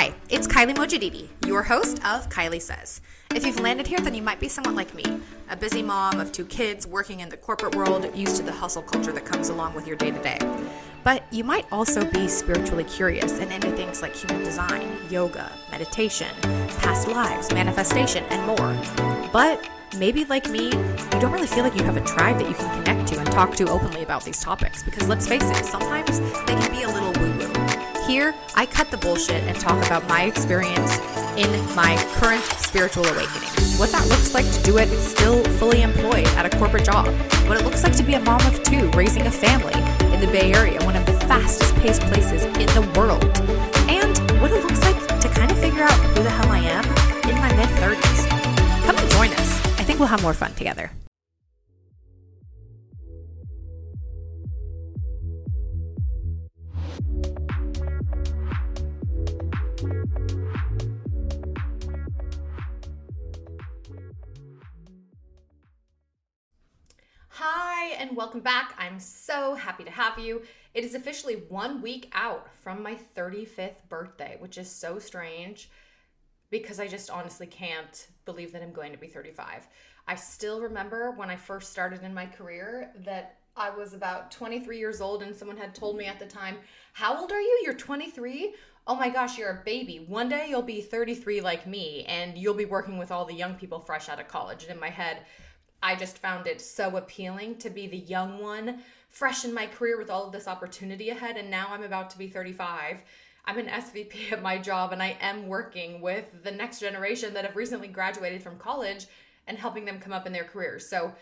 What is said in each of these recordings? Hi, it's Kylie Mojaddidi, your host of Kylie Says. If you've landed here, then you might be someone like me, a busy mom of 2 kids working in the corporate world, used to the hustle culture that comes along with your day-to-day. But you might also be spiritually curious and into things like human design, yoga, meditation, past lives, manifestation, and more. But maybe like me, you don't really feel like you have a tribe that you can connect to and talk to openly about these topics, because let's face it, sometimes they can be a little woo-woo. Here, I cut the bullshit and talk about my experience in my current spiritual awakening, what that looks like to do it still fully employed at a corporate job, what it looks like to be a mom of 2 raising a family in the Bay Area, one of the fastest paced places in the world, and what it looks like to kind of figure out who the hell I am in my mid-30s. Come and join us. I think we'll have more fun together. Hi, and welcome back. I'm so happy to have you. It is officially 1 week out from my 35th birthday, which is so strange because I just honestly can't believe that I'm going to be 35. I still remember when I first started in my career that I was about 23 years old and someone had told me at the time, "How old are you? You're 23? Oh my gosh, you're a baby. One day you'll be 33 like me and you'll be working with all the young people fresh out of college." And in my head, I just found it so appealing to be the young one, fresh in my career with all of this opportunity ahead, and now I'm about to be 35. I'm an SVP at my job, and I am working with the next generation that have recently graduated from college and helping them come up in their careers. So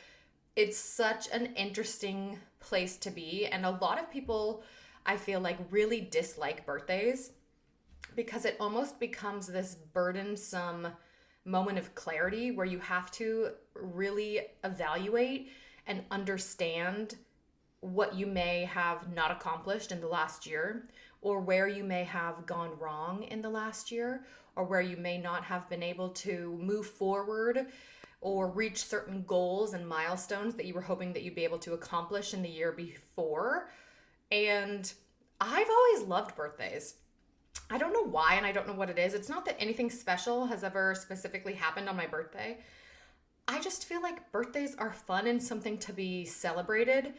it's such an interesting place to be, and a lot of people, I feel like, really dislike birthdays because it almost becomes this burdensome moment of clarity where you have to really evaluate and understand what you may have not accomplished in the last year, or where you may have gone wrong in the last year, or where you may not have been able to move forward or reach certain goals and milestones that you were hoping that you'd be able to accomplish in the year before. And I've always loved birthdays. I don't know why, and I don't know what it is. It's not that anything special has ever specifically happened on my birthday. I just feel like birthdays are fun and something to be celebrated.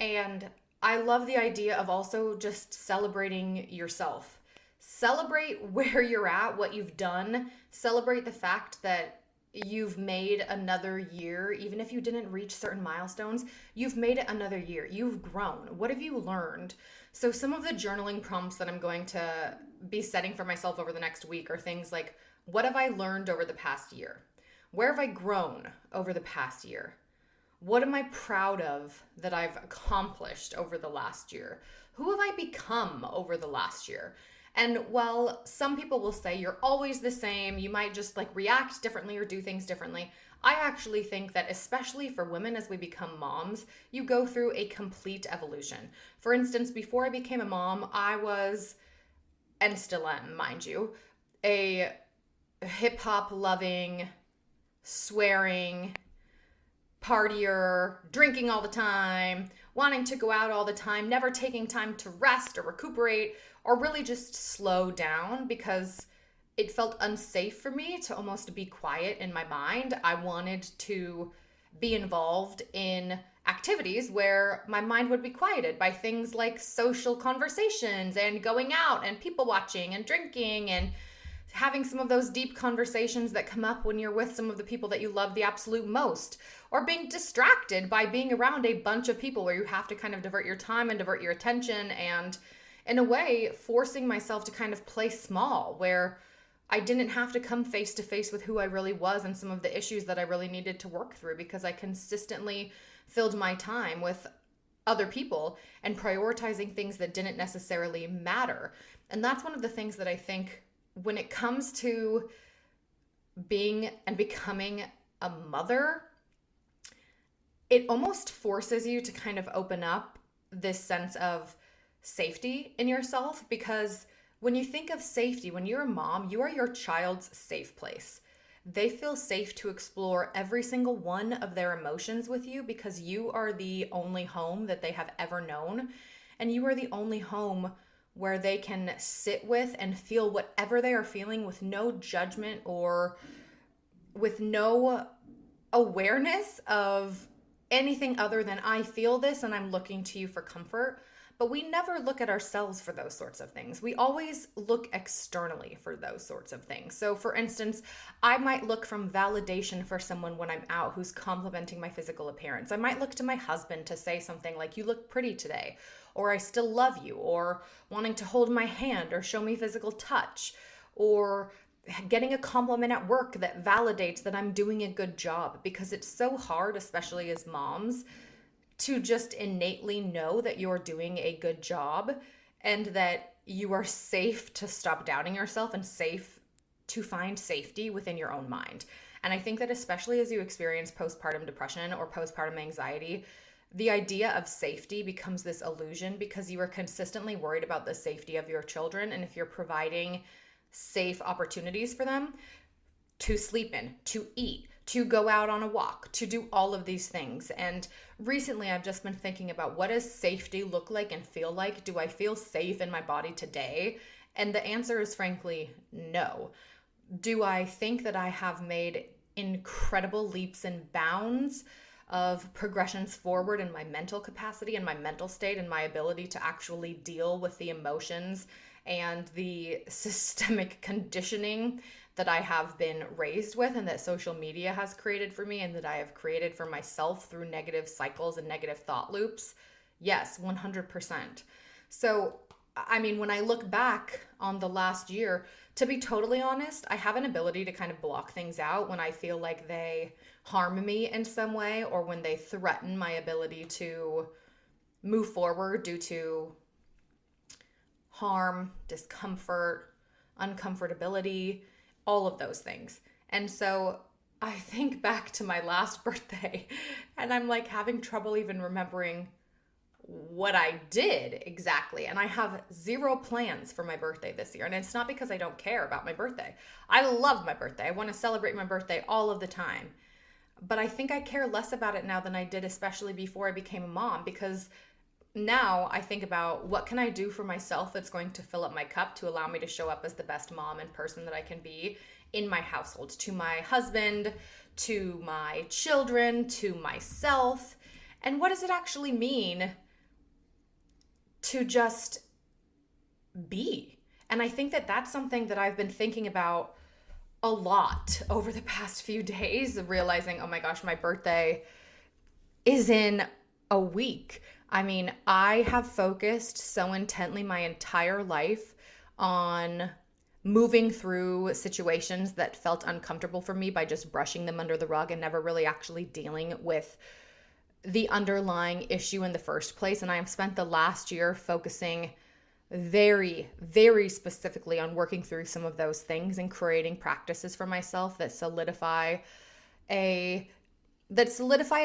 And I love the idea of also just celebrating yourself. Celebrate where you're at, what you've done. Celebrate the fact that you've made another year. Even if you didn't reach certain milestones, you've made it another year. You've grown. What have you learned? So some of the journaling prompts that I'm going to be setting for myself over the next week are things like, what have I learned over the past year? Where have I grown over the past year? What am I proud of that I've accomplished over the last year? Who have I become over the last year? And while some people will say you're always the same, you might just like react differently or do things differently, I actually think that especially for women as we become moms, you go through a complete evolution. For instance, before I became a mom, I was, and still am, mind you, a hip-hop loving, swearing, partier, drinking all the time, wanting to go out all the time, never taking time to rest or recuperate, or really just slow down because it felt unsafe for me to almost be quiet in my mind. I wanted to be involved in activities where my mind would be quieted by things like social conversations and going out and people watching and drinking and having some of those deep conversations that come up when you're with some of the people that you love the absolute most, or being distracted by being around a bunch of people where you have to kind of divert your time and divert your attention, and in a way forcing myself to kind of play small where I didn't have to come face to face with who I really was and some of the issues that I really needed to work through, because I consistently filled my time with other people and prioritizing things that didn't necessarily matter. And that's one of the things that I think when it comes to being and becoming a mother, it almost forces you to kind of open up this sense of safety in yourself, because when you think of safety, when you're a mom, you are your child's safe place. They feel safe to explore every single one of their emotions with you because you are the only home that they have ever known, and you are the only home where they can sit with and feel whatever they are feeling with no judgment or with no awareness of anything other than I feel this and I'm looking to you for comfort. But we never look at ourselves for those sorts of things. We always look externally for those sorts of things. So for instance, I might look from validation for someone when I'm out who's complimenting my physical appearance. I might look to my husband to say something like, you look pretty today, or I still love you, or wanting to hold my hand or show me physical touch, or getting a compliment at work that validates that I'm doing a good job, because it's so hard, especially as moms, to just innately know that you're doing a good job and that you are safe to stop doubting yourself and safe to find safety within your own mind. And I think that especially as you experience postpartum depression or postpartum anxiety, the idea of safety becomes this illusion because you are consistently worried about the safety of your children. And if you're providing safe opportunities for them to sleep in, to eat, to go out on a walk, to do all of these things. And recently I've just been thinking about, what does safety look like and feel like? Do I feel safe in my body today? And the answer is frankly, no. Do I think that I have made incredible leaps and bounds of progressions forward in my mental capacity and my mental state and my ability to actually deal with the emotions and the systemic conditioning that I have been raised with and that social media has created for me and that I have created for myself through negative cycles and negative thought loops? Yes, 100%. So, I mean, when I look back on the last year, to be totally honest, I have an ability to kind of block things out when I feel like they harm me in some way or when they threaten my ability to move forward due to harm, discomfort, uncomfortability, all of those things. And so I think back to my last birthday and I'm like having trouble even remembering what I did exactly. And I have zero plans for my birthday this year. And it's not because I don't care about my birthday. I love my birthday. I want to celebrate my birthday all of the time. But I think I care less about it now than I did, especially before I became a mom, because now I think about what can I do for myself that's going to fill up my cup to allow me to show up as the best mom and person that I can be in my household, to my husband, to my children, to myself. And what does it actually mean to just be? And I think that that's something that I've been thinking about a lot over the past few days, realizing, oh my gosh, my birthday is in a week. I mean, I have focused so intently my entire life on moving through situations that felt uncomfortable for me by just brushing them under the rug and never really actually dealing with the underlying issue in the first place. And I have spent the last year focusing very, very specifically on working through some of those things and creating practices for myself that solidify a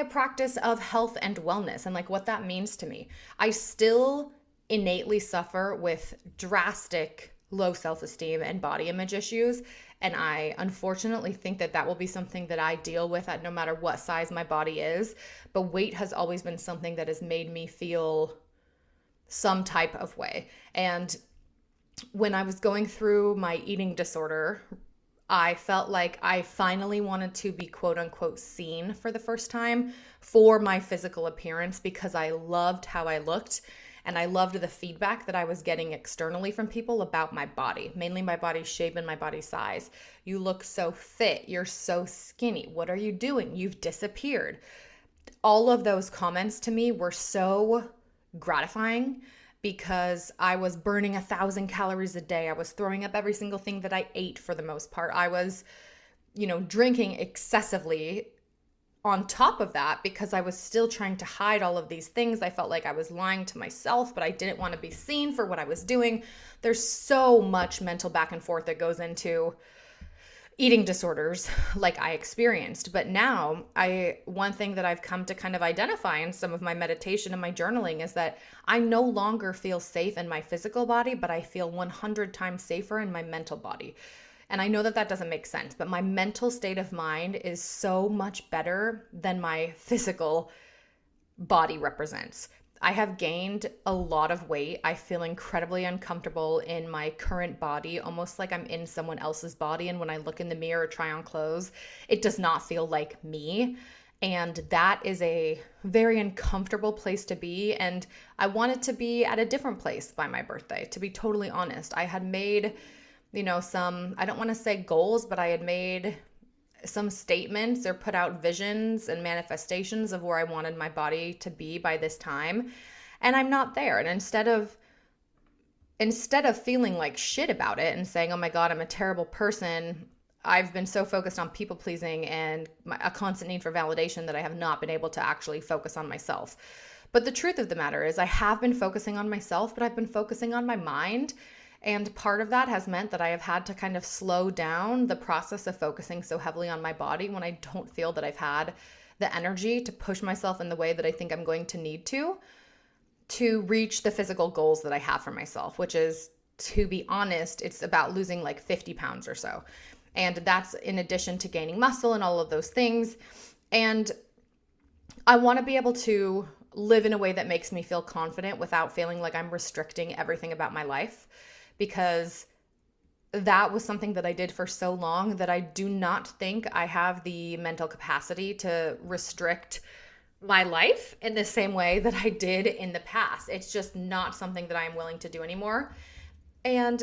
practice of health and wellness and like what that means to me. I still innately suffer with drastic low self-esteem and body image issues. And I unfortunately think that that will be something that I deal with at no matter what size my body is. But weight has always been something that has made me feel some type of way. And when I was going through my eating disorder, I felt like I finally wanted to be quote unquote seen for the first time for my physical appearance because I loved how I looked and I loved the feedback that I was getting externally from people about my body, mainly my body shape and my body size. You look so fit. You're so skinny. What are you doing? You've disappeared. All of those comments to me were so gratifying because I was burning 1,000 calories a day. I was throwing up every single thing that I ate for the most part. I was, drinking excessively on top of that because I was still trying to hide all of these things. I felt like I was lying to myself, but I didn't want to be seen for what I was doing. There's so much mental back and forth that goes into eating disorders like I experienced. But now one thing that I've come to kind of identify in some of my meditation and my journaling is that I no longer feel safe in my physical body, but I feel 100 times safer in my mental body. And I know that that doesn't make sense, but my mental state of mind is so much better than my physical body represents. I have gained a lot of weight. I feel incredibly uncomfortable in my current body, almost like I'm in someone else's body. And when I look in the mirror or try on clothes, it does not feel like me. And that is a very uncomfortable place to be. And I wanted to be at a different place by my birthday, to be totally honest. I had made, some, I don't want to say goals, but I had made some statements or put out visions and manifestations of where I wanted my body to be by this time. And I'm not there. And instead of feeling like shit about it and saying, oh my God, I'm a terrible person, I've been so focused on people pleasing and a constant need for validation that I have not been able to actually focus on myself. But the truth of the matter is I have been focusing on myself, but I've been focusing on my mind. And part of that has meant that I have had to kind of slow down the process of focusing so heavily on my body when I don't feel that I've had the energy to push myself in the way that I think I'm going to need to reach the physical goals that I have for myself, which is, to be honest, it's about losing like 50 pounds or so. And that's in addition to gaining muscle and all of those things. And I want to be able to live in a way that makes me feel confident without feeling like I'm restricting everything about my life, because that was something that I did for so long that I do not think I have the mental capacity to restrict my life in the same way that I did in the past. It's just not something that I'm willing to do anymore. And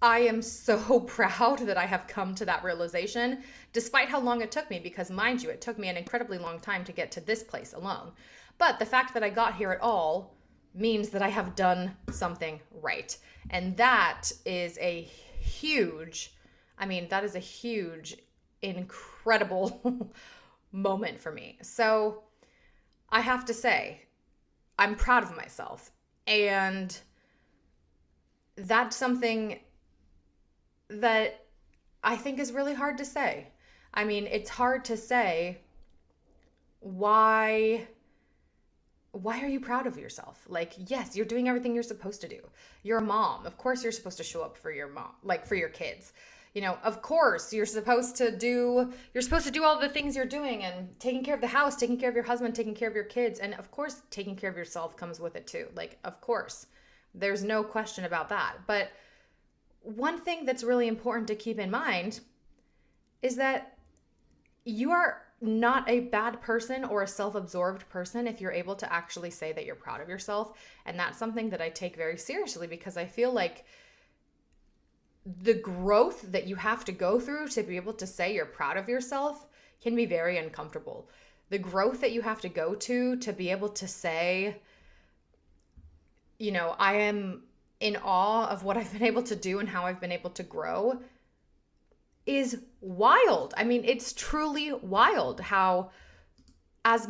I am so proud that I have come to that realization, despite how long it took me, because mind you, it took me an incredibly long time to get to this place alone. But the fact that I got here at all means that I have done something right. And that is a huge, incredible moment for me. So I have to say, I'm proud of myself. And that's something that I think is really hard to say. I mean, it's hard to say why are you proud of yourself? Like, yes, you're doing everything you're supposed to do. You're a mom. Of course you're supposed to show up for your mom, like for your kids. Of course you're supposed to do all the things you're doing, and taking care of the house, taking care of your husband, taking care of your kids, and of course taking care of yourself comes with it too. Like, of course. There's no question about that. But one thing that's really important to keep in mind is that you are not a bad person or a self-absorbed person if you're able to actually say that you're proud of yourself. And that's something that I take very seriously, because I feel like the growth that you have to go through to be able to say you're proud of yourself can be very uncomfortable. The growth that you have to go to be able to say, I am in awe of what I've been able to do and how I've been able to grow, is wild. I mean, it's truly wild how, as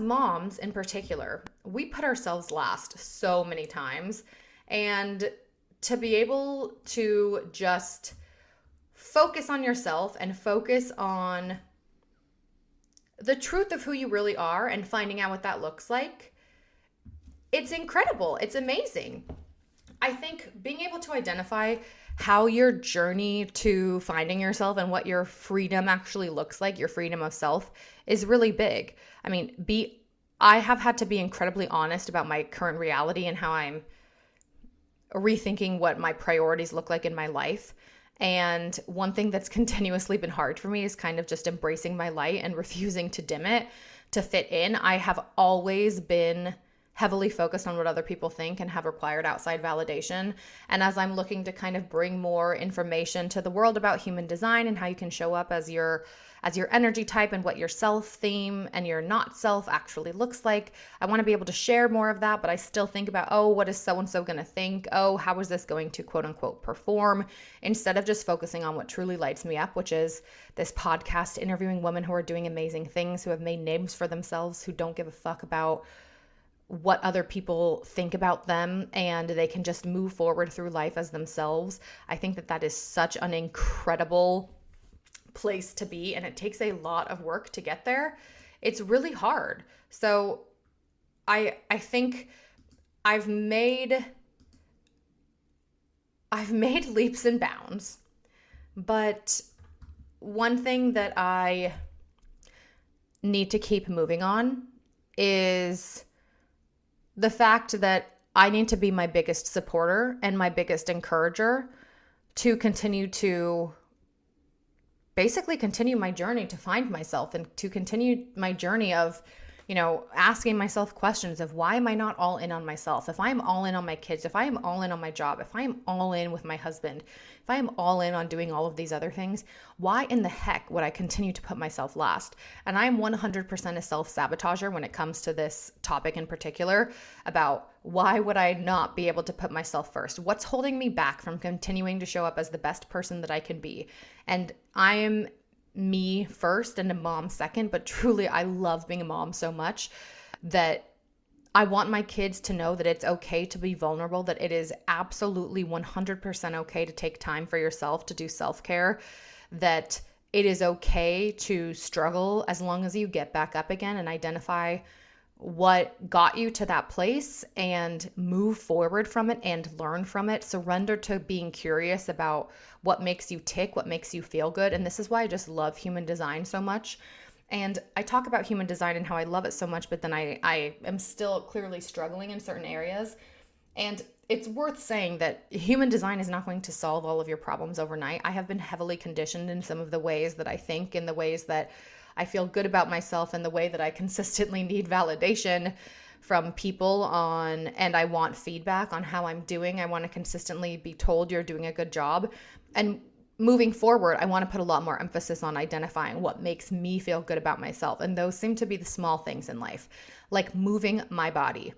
moms in particular, we put ourselves last so many times. And to be able to just focus on yourself and focus on the truth of who you really are and finding out what that looks like, it's incredible. It's amazing. I think being able to identify how your journey to finding yourself and what your freedom actually looks like, your freedom of self, is really big. I mean, I have had to be incredibly honest about my current reality and how I'm rethinking what my priorities look like in my life. And one thing that's continuously been hard for me is kind of just embracing my light and refusing to dim it to fit in. I have always been heavily focused on what other people think and have required outside validation. And as I'm looking to kind of bring more information to the world about human design and how you can show up as your energy type and what your self theme and your not self actually looks like, I want to be able to share more of that, but I still think about, what is so-and-so going to think? How is this going to quote unquote perform? Instead of just focusing on what truly lights me up, which is this podcast, interviewing women who are doing amazing things, who have made names for themselves, who don't give a fuck about what other people think about them, and they can just move forward through life as themselves. I think that is such an incredible place to be, and it takes a lot of work to get there. It's really hard. So I think I've made leaps and bounds, but one thing that I need to keep moving on is the fact that I need to be my biggest supporter and my biggest encourager to continue to basically continue my journey to find myself and to continue my journey of, you know, asking myself questions of why am I not all in on myself? If I'm all in on my kids, if I'm all in on my job, if I'm all in with my husband, if I'm all in on doing all of these other things, why in the heck would I continue to put myself last? And I'm 100% a self-sabotager when it comes to this topic in particular about why would I not be able to put myself first? What's holding me back from continuing to show up as the best person that I can be? And I am me first and a mom second, but truly I love being a mom so much that I want my kids to know that it's okay to be vulnerable, that it is absolutely 100% okay to take time for yourself, to do self-care, that it is okay to struggle as long as you get back up again and identify what got you to that place and move forward from it and learn from it. Surrender to being curious about what makes you tick, what makes you feel good. And this is why I just love human design so much. And I talk about human design and how I love it so much, but then I am still clearly struggling in certain areas. And it's worth saying that human design is not going to solve all of your problems overnight. I have been heavily conditioned in some of the ways that I think, in the ways that I feel good about myself, and the way that I consistently need validation from people on, and I want feedback on how I'm doing. I want to consistently be told you're doing a good job. And moving forward, I want to put a lot more emphasis on identifying what makes me feel good about myself. And those seem to be the small things in life, like moving my body.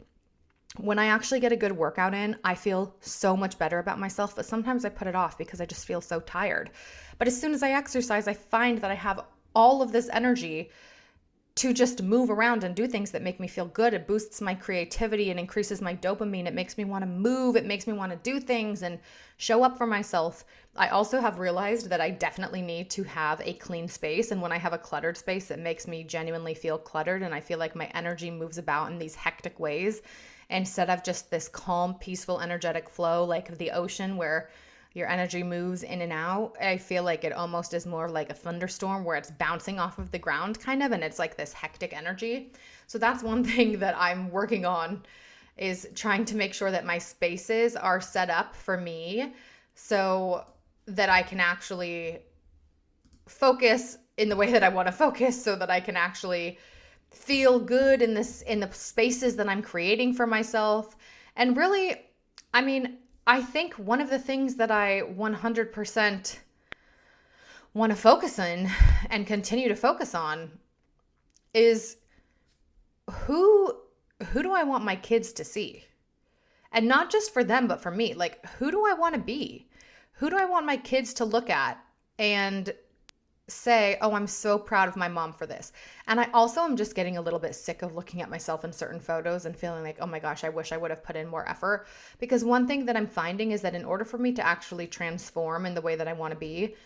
When I actually get a good workout in, I feel so much better about myself, but sometimes I put it off because I just feel so tired. But as soon as I exercise, I find that I have all of this energy to just move around and do things that make me feel good. It boosts my creativity and increases my dopamine. It makes me want to move. It makes me want to do things and show up for myself. I also have realized that I definitely need to have a clean space. And when I have a cluttered space, it makes me genuinely feel cluttered. And I feel like my energy moves about in these hectic ways instead of just this calm, peaceful, energetic flow, like the ocean where your energy moves in and out. I feel like it almost is more like a thunderstorm where it's bouncing off of the ground kind of, and it's like this hectic energy. So that's one thing that I'm working on, is trying to make sure that my spaces are set up for me so that I can actually focus in the way that I want to focus, so that I can actually feel good in this, in the spaces that I'm creating for myself. And really, I mean, I think one of the things that I 100% want to focus on and continue to focus on is who do I want my kids to see? And not just for them, but for me. Like, who do I want to be? Who do I want my kids to look at and say, oh, I'm so proud of my mom for this? And I also am just getting a little bit sick of looking at myself in certain photos and feeling like, oh my gosh, I wish I would have put in more effort. Because one thing that I'm finding is that in order for me to actually transform in the way that I want to be,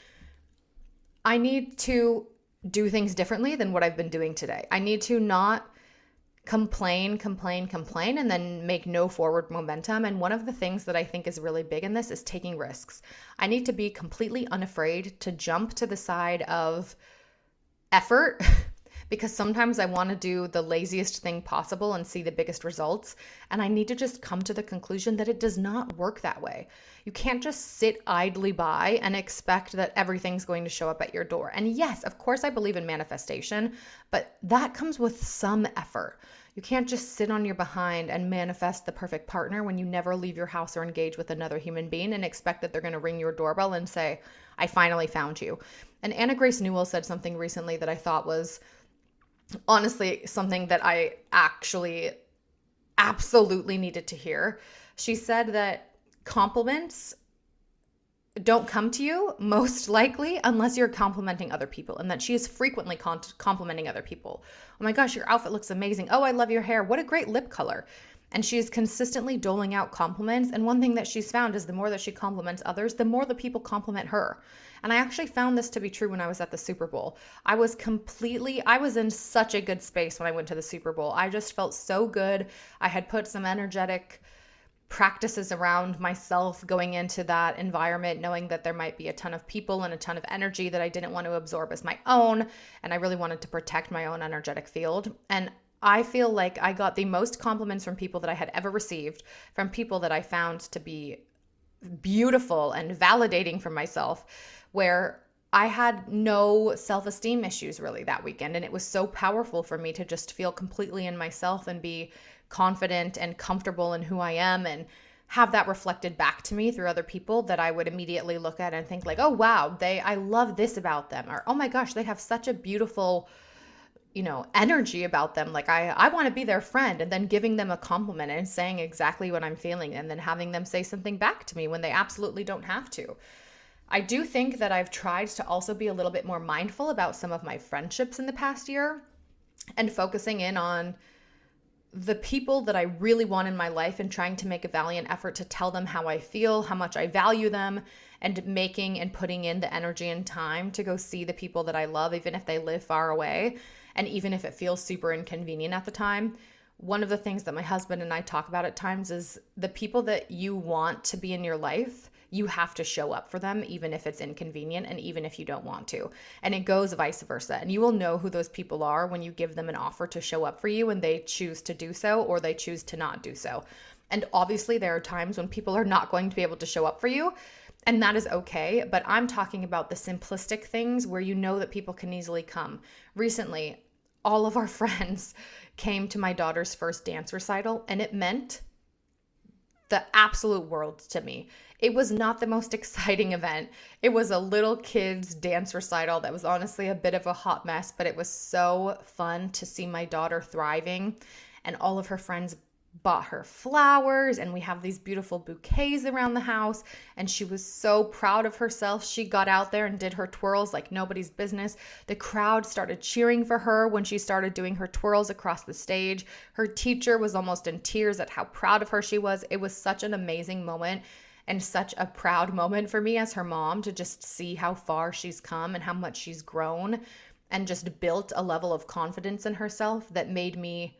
I need to do things differently than what I've been doing today. I need to not complain, and then make no forward momentum. And one of the things that I think is really big in this is taking risks. I need to be completely unafraid to jump to the side of effort, because sometimes I want to do the laziest thing possible and see the biggest results. And I need to just come to the conclusion that it does not work that way. You can't just sit idly by and expect that everything's going to show up at your door. And yes, of course, I believe in manifestation, but that comes with some effort. You can't just sit on your behind and manifest the perfect partner when you never leave your house or engage with another human being and expect that they're going to ring your doorbell and say, I finally found you. And Anna Grace Newell said something recently that I thought was honestly something that I actually absolutely needed to hear. She said that compliments don't come to you, most likely, unless you're complimenting other people, and that she is frequently complimenting other people. Oh my gosh, your outfit looks amazing. Oh, I love your hair. What a great lip color. And she is consistently doling out compliments. And one thing that she's found is the more that she compliments others, the more the people compliment her. And I actually found this to be true when I was at the Super Bowl. I was in such a good space when I went to the Super Bowl. I just felt so good. I had put some energetic practices around myself going into that environment, knowing that there might be a ton of people and a ton of energy that I didn't want to absorb as my own. And I really wanted to protect my own energetic field. And I feel like I got the most compliments from people that I had ever received, from people that I found to be beautiful and validating for myself, where I had no self-esteem issues really that weekend. And it was so powerful for me to just feel completely in myself and be confident and comfortable in who I am, and have that reflected back to me through other people that I would immediately look at and think like, oh, wow, I love this about them, or, oh my gosh, they have such a beautiful, energy about them. Like I want to be their friend. And then giving them a compliment and saying exactly what I'm feeling, and then having them say something back to me when they absolutely don't have to. I do think that I've tried to also be a little bit more mindful about some of my friendships in the past year, and focusing in on the people that I really want in my life, and trying to make a valiant effort to tell them how I feel, how much I value them, and making and putting in the energy and time to go see the people that I love, even if they live far away, and even if it feels super inconvenient at the time. One of the things that my husband and I talk about at times is the people that you want to be in your life, you have to show up for them, even if it's inconvenient and even if you don't want to. And it goes vice versa. And you will know who those people are when you give them an offer to show up for you, and they choose to do so, or they choose to not do so. And obviously there are times when people are not going to be able to show up for you, and that is okay. But I'm talking about the simplistic things where you know that people can easily come. Recently, all of our friends came to my daughter's first dance recital, and it meant the absolute world to me. It was not the most exciting event. It was a little kid's dance recital that was honestly a bit of a hot mess, but it was so fun to see my daughter thriving. And all of her friends bought her flowers, and we have these beautiful bouquets around the house. And she was so proud of herself. She got out there and did her twirls like nobody's business. The crowd started cheering for her when she started doing her twirls across the stage. Her teacher was almost in tears at how proud of her she was. It was such an amazing moment, and such a proud moment for me as her mom to just see how far she's come and how much she's grown, and just built a level of confidence in herself that made me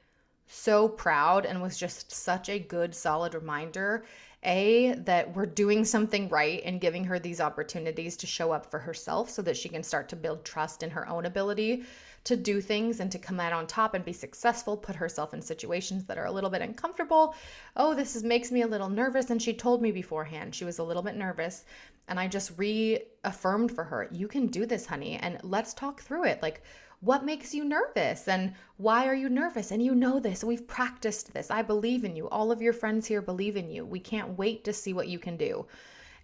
so proud, and was just such a good, solid reminder, that we're doing something right in giving her these opportunities to show up for herself, so that she can start to build trust in her own ability to do things and to come out on top and be successful, put herself in situations that are a little bit uncomfortable. Oh, makes me a little nervous. And she told me beforehand she was a little bit nervous, and I just reaffirmed for her, you can do this, honey, and let's talk through it. Like, what makes you nervous, and why are you nervous? And you know this, we've practiced this. I believe in you. All of your friends here believe in you. We can't wait to see what you can do.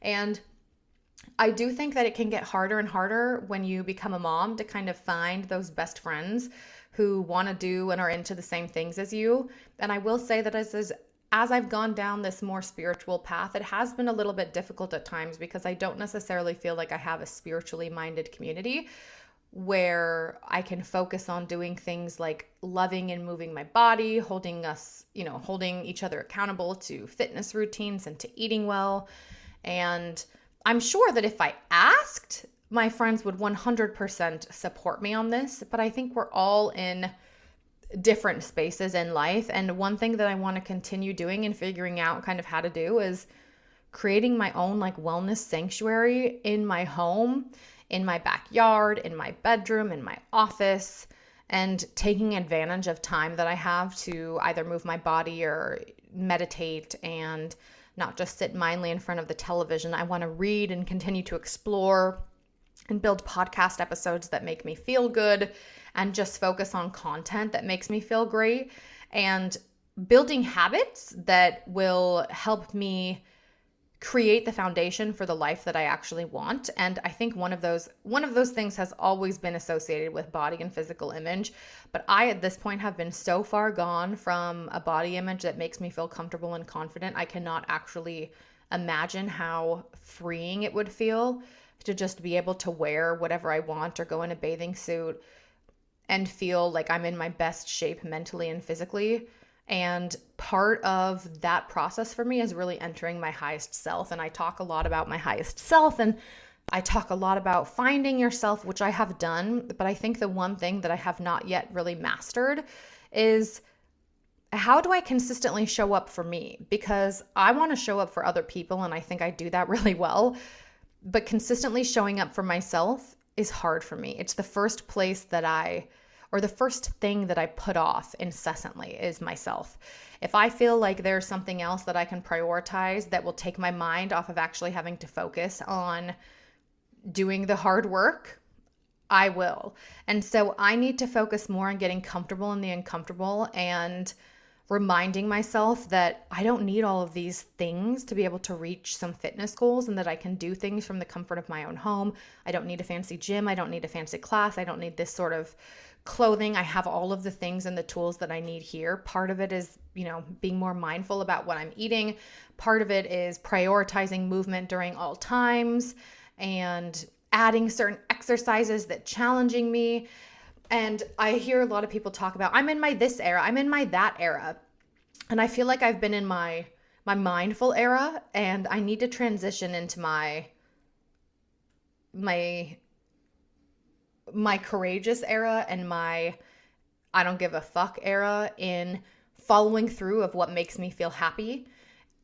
And I do think that it can get harder and harder when you become a mom to kind of find those best friends who want to do and are into the same things as you. And I will say that as I've gone down this more spiritual path, it has been a little bit difficult at times, because I don't necessarily feel like I have a spiritually minded community where I can focus on doing things like loving and moving my body, holding each other accountable to fitness routines and to eating well. And I'm sure that if I asked, my friends would 100% support me on this, but I think we're all in different spaces in life. And one thing that I want to continue doing and figuring out kind of how to do is creating my own like wellness sanctuary in my home, in my backyard, in my bedroom, in my office, and taking advantage of time that I have to either move my body or meditate and not just sit mindly in front of the television. I want to read and continue to explore and build podcast episodes that make me feel good, and just focus on content that makes me feel great, and building habits that will help me create the foundation for the life that I actually want. And I think one of those things has always been associated with body and physical image, but I at this point have been so far gone from a body image that makes me feel comfortable and confident. I cannot actually imagine how freeing it would feel to just be able to wear whatever I want or go in a bathing suit and feel like I'm in my best shape mentally and physically. And part of that process for me is really entering my highest self. And I talk a lot about my highest self, and I talk a lot about finding yourself, which I have done. But I think the one thing that I have not yet really mastered is, how do I consistently show up for me? Because I want to show up for other people, and I think I do that really well. But consistently showing up for myself is hard for me. It's the first place that I or the first thing that I put off incessantly is myself. If I feel like there's something else that I can prioritize that will take my mind off of actually having to focus on doing the hard work, I will. And so I need to focus more on getting comfortable in the uncomfortable and reminding myself that I don't need all of these things to be able to reach some fitness goals, and that I can do things from the comfort of my own home. I don't need a fancy gym. I don't need a fancy class. I don't need this sort of clothing. I have all of the things and the tools that I need here. Part of it is, you know, being more mindful about what I'm eating. Part of it is prioritizing movement during all times and adding certain exercises that challenging me. And I hear a lot of people talk about, I'm in my this era, I'm in my that era. And I feel like I've been in my mindful era, and I need to transition into my courageous era and my I don't give a fuck era in following through of what makes me feel happy.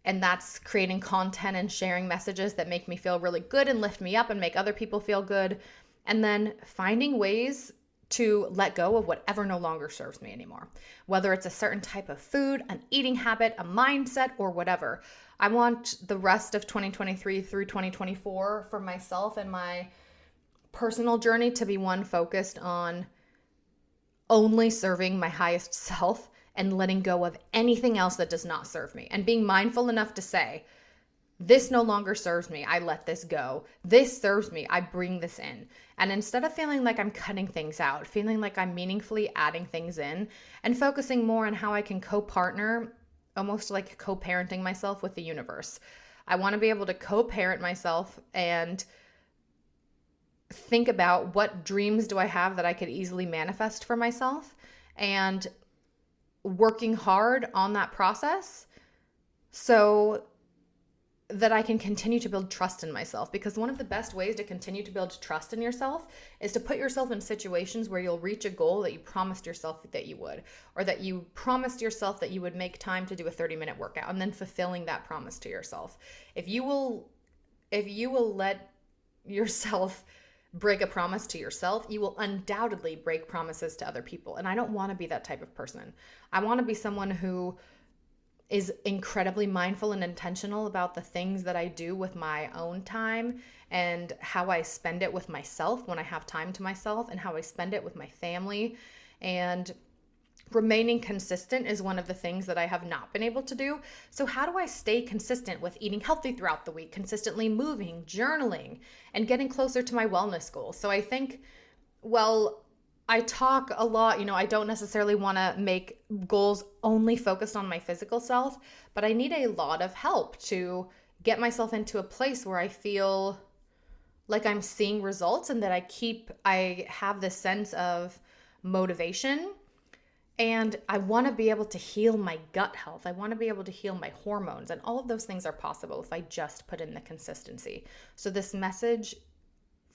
And that's creating content and sharing messages that make me feel really good and lift me up and make other people feel good. And then finding ways to let go of whatever no longer serves me anymore, whether it's a certain type of food, an eating habit, a mindset, or whatever. I want the rest of 2023 through 2024 for myself and my personal journey to be one focused on only serving my highest self and letting go of anything else that does not serve me, and being mindful enough to say, this no longer serves me. I let this go. This serves me. I bring this in. And instead of feeling like I'm cutting things out, feeling like I'm meaningfully adding things in and focusing more on how I can co-partner, almost like co-parenting myself with the universe. I want to be able to co-parent myself and think about what dreams do I have that I could easily manifest for myself, and working hard on that process so that I can continue to build trust in myself. Because one of the best ways to continue to build trust in yourself is to put yourself in situations where you'll reach a goal that you promised yourself that you would, or that you promised yourself that you would make time to do a 30-minute workout, and then fulfilling that promise to yourself. If you will let yourself break a promise to yourself, you will undoubtedly break promises to other people. And I don't want to be that type of person. I want to be someone who is incredibly mindful and intentional about the things that I do with my own time, and how I spend it with myself when I have time to myself, and how I spend it with my family. And remaining consistent is one of the things that I have not been able to do. So how do I stay consistent with eating healthy throughout the week, consistently moving, journaling, and getting closer to my wellness goals? So I think, well, I talk a lot, you know, I don't necessarily want to make goals only focused on my physical self, but I need a lot of help to get myself into a place where I feel like I'm seeing results, and that I have this sense of motivation. And I want to be able to heal my gut health. I want to be able to heal my hormones, and all of those things are possible if I just put in the consistency. So this message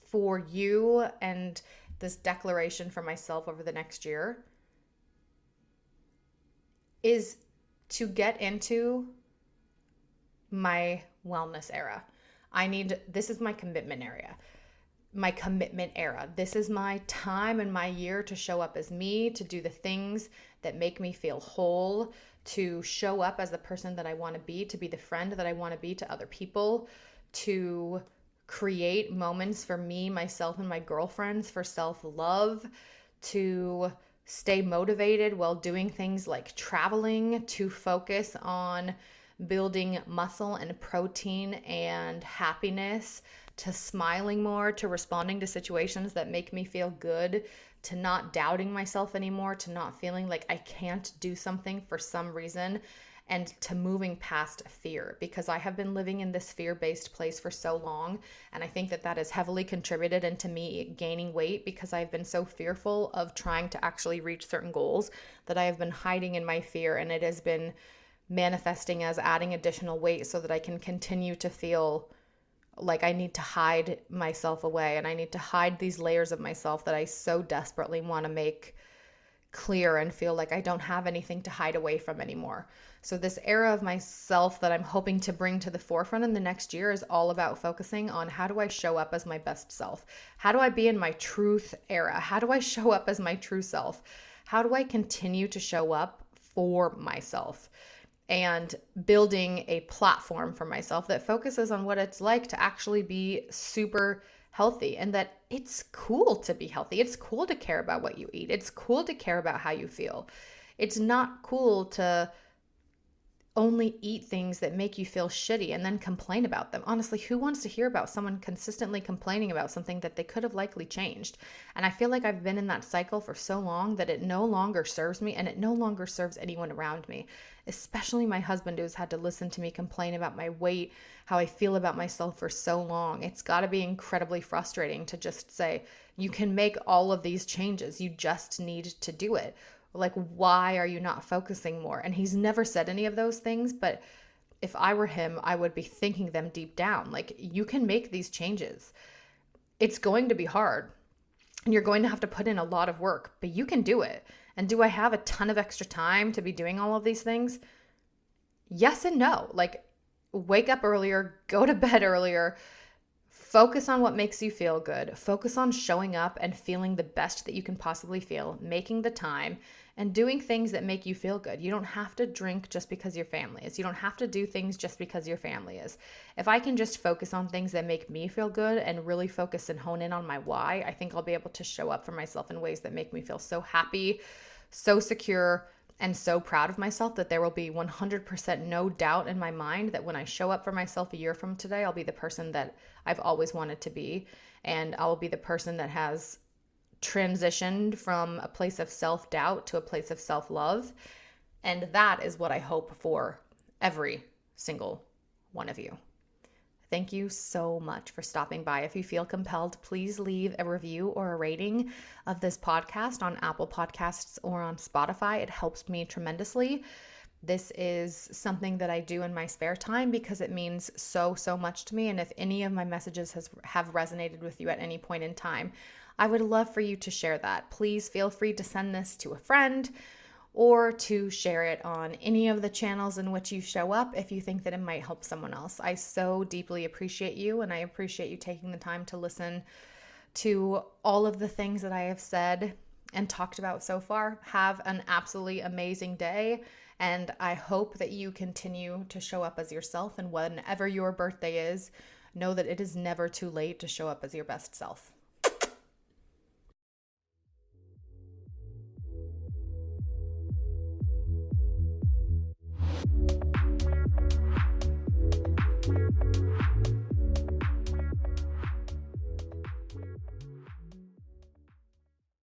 for you and this declaration for myself over the next year is to get into my wellness era. This is my commitment area. My commitment era. This is my time and my year to show up as me, to do the things that make me feel whole, to show up as the person that I want to be the friend that I want to be to other people, to create moments for me, myself, and my girlfriends for self-love, to stay motivated while doing things like traveling, to focus on building muscle and protein and happiness, to smiling more, to responding to situations that make me feel good, to not doubting myself anymore, to not feeling like I can't do something for some reason, and to moving past fear, because I have been living in this fear-based place for so long. And I think that has heavily contributed into me gaining weight, because I've been so fearful of trying to actually reach certain goals that I have been hiding in my fear, and it has been manifesting as adding additional weight so that I can continue to feel like I need to hide myself away, and I need to hide these layers of myself that I so desperately want to make clear and feel like I don't have anything to hide away from anymore. So this era of myself that I'm hoping to bring to the forefront in the next year is all about focusing on how do I show up as my best self? How do I be in my truth era? How do I show up as my true self? How do I continue to show up for myself? And building a platform for myself that focuses on what it's like to actually be super healthy, and that it's cool to be healthy. It's cool to care about what you eat. It's cool to care about how you feel. It's not cool to only eat things that make you feel shitty and then complain about them. Honestly, who wants to hear about someone consistently complaining about something that they could have likely changed? And I feel like I've been in that cycle for so long that it no longer serves me, and it no longer serves anyone around me, especially my husband, who's had to listen to me complain about my weight, how I feel about myself for so long. It's got to be incredibly frustrating to just say, you can make all of these changes. You just need to do it. Like, why are you not focusing more? And he's never said any of those things, but if I were him, I would be thinking them deep down. Like, you can make these changes. It's going to be hard, and you're going to have to put in a lot of work, but you can do it. And do I have a ton of extra time to be doing all of these things? Yes and no. Like, wake up earlier, go to bed earlier, focus on what makes you feel good, focus on showing up and feeling the best that you can possibly feel, making the time, and doing things that make you feel good. You don't have to drink just because your family is. You don't have to do things just because your family is. If I can just focus on things that make me feel good and really focus and hone in on my why, I think I'll be able to show up for myself in ways that make me feel so happy, so secure, and so proud of myself that there will be 100% no doubt in my mind that when I show up for myself a year from today, I'll be the person that I've always wanted to be. And I'll be the person that has transitioned from a place of self-doubt to a place of self-love. And that is what I hope for every single one of you. Thank you so much for stopping by. If you feel compelled, please leave a review or a rating of this podcast on Apple Podcasts or on Spotify. It helps me tremendously. This is something that I do in my spare time because it means so, so much to me. And if any of my messages have resonated with you at any point in time, I would love for you to share that. Please feel free to send this to a friend, or to share it on any of the channels in which you show up if you think that it might help someone else. I so deeply appreciate you, and I appreciate you taking the time to listen to all of the things that I have said and talked about so far. Have an absolutely amazing day, and I hope that you continue to show up as yourself, and whenever your birthday is, know that it is never too late to show up as your best self.